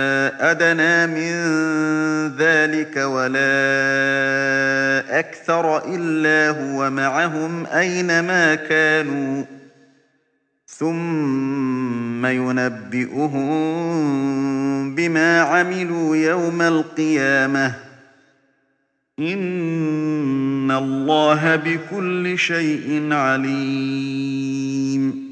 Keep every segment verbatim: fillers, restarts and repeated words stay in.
أدنى من ذلك ولا أكثر إلا هو معهم أينما كانوا ثم ينبئهم بما عملوا يوم القيامة إن الله بكل شيء عليم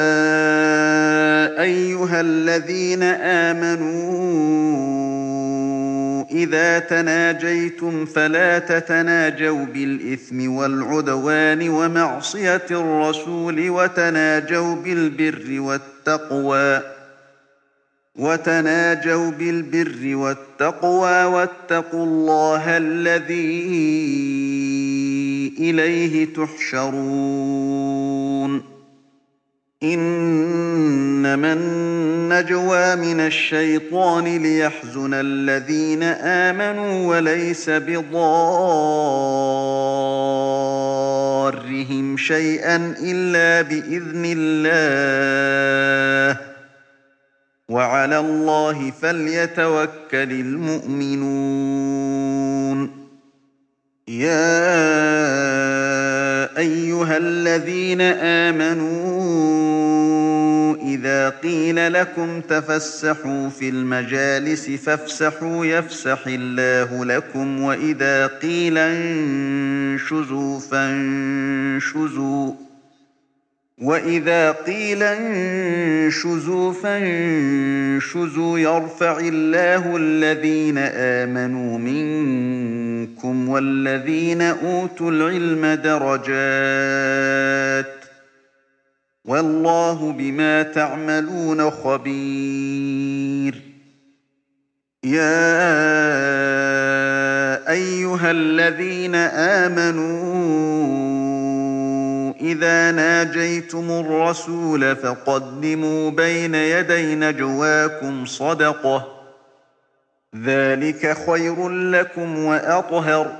أيها الذين آمنوا إذا تناجيتم فلا تتناجوا بالإثم والعدوان ومعصية الرسول وتناجوا بالبر والتقوى وتناجوا بالبر والتقوى واتقوا الله الذي إليه تحشرون. إنما النجوى من الشيطان ليحزن الذين آمنوا وليس بضارهم شيئا إلا بإذن الله وعلى الله فليتوكل المؤمنون. يا أيها الذين آمنوا إذا قيل لكم تفسحوا في المجالس فافسحوا يفسح الله لكم وإذا قيل انشزوا فانشزوا وإذا قيل انشزوا فانشزوا يرفع الله الذين آمنوا منكم والذين أوتوا العلم درجات والله بما تعملون خبير. يا أيها الذين آمنوا إذا ناجيتم الرسول فقدموا بين يدي نجواكم صدقة ذلك خير لكم وأطهر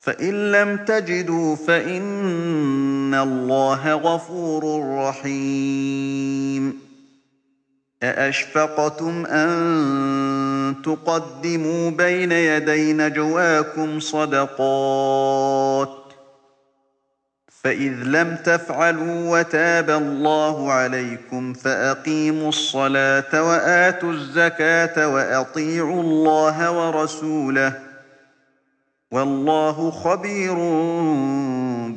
فإن لم تجدوا فإن الله غفور رحيم. أأشفقتم أن تقدموا بين يدي نجواكم صدقات فإذ لم تفعلوا وتاب الله عليكم فأقيموا الصلاة وآتوا الزكاة وأطيعوا الله ورسوله والله خبير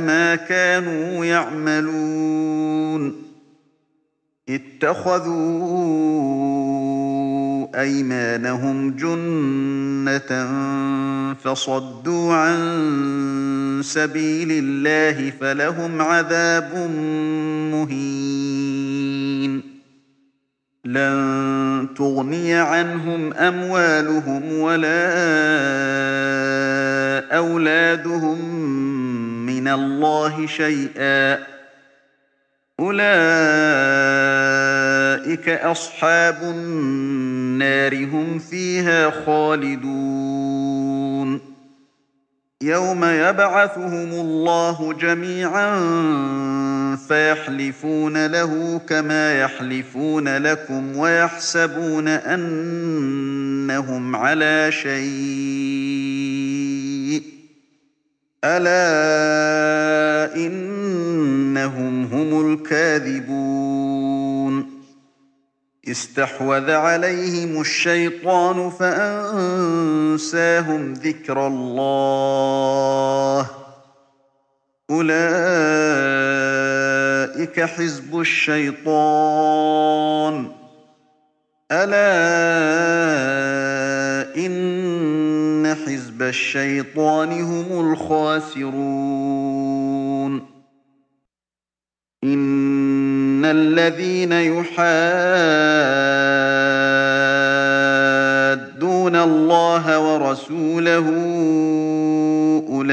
ما كانوا يعملون. اتخذوا أيمانهم جنة فصدوا عن سبيل الله فلهم عذاب مهين. لن تغني عنهم أموالهم ولا أولادهم من الله شيئا أولئك أصحاب النار هم فيها خالدون. يوم يبعثهم الله جميعا فيحلفون له كما يحلفون لكم ويحسبون أنهم على شيء ألا إنهم هم الكاذبون. استحوذ عليهم الشيطان فأنساهم ذكر الله أولئك حزب الشيطان ألا إن حزب الشيطان هم الخاسرون. إن الذين يحادون الله ورسوله أولئك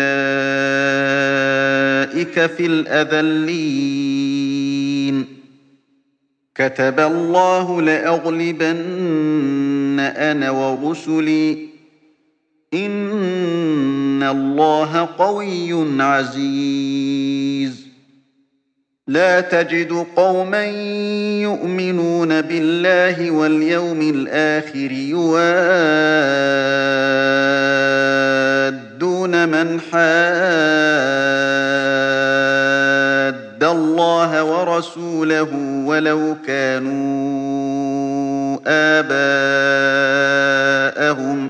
في الأذلين. كتب الله لأغلبن أنا ورسلي إن الله قوي عزيز. لا تجد قوما يؤمنون بالله واليوم الآخر يوادون من حاد الله ورسوله ولو كانوا آباءهم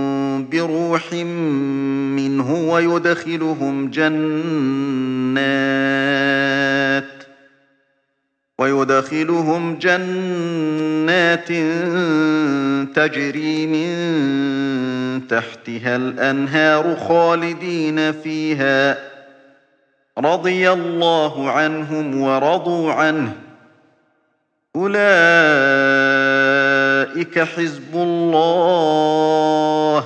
بروح منه ويدخلهم جنات ويدخلهم جنات تجري من تحتها الأنهار خالدين فيها رضي الله عنهم ورضوا عنه أولئك حزب الله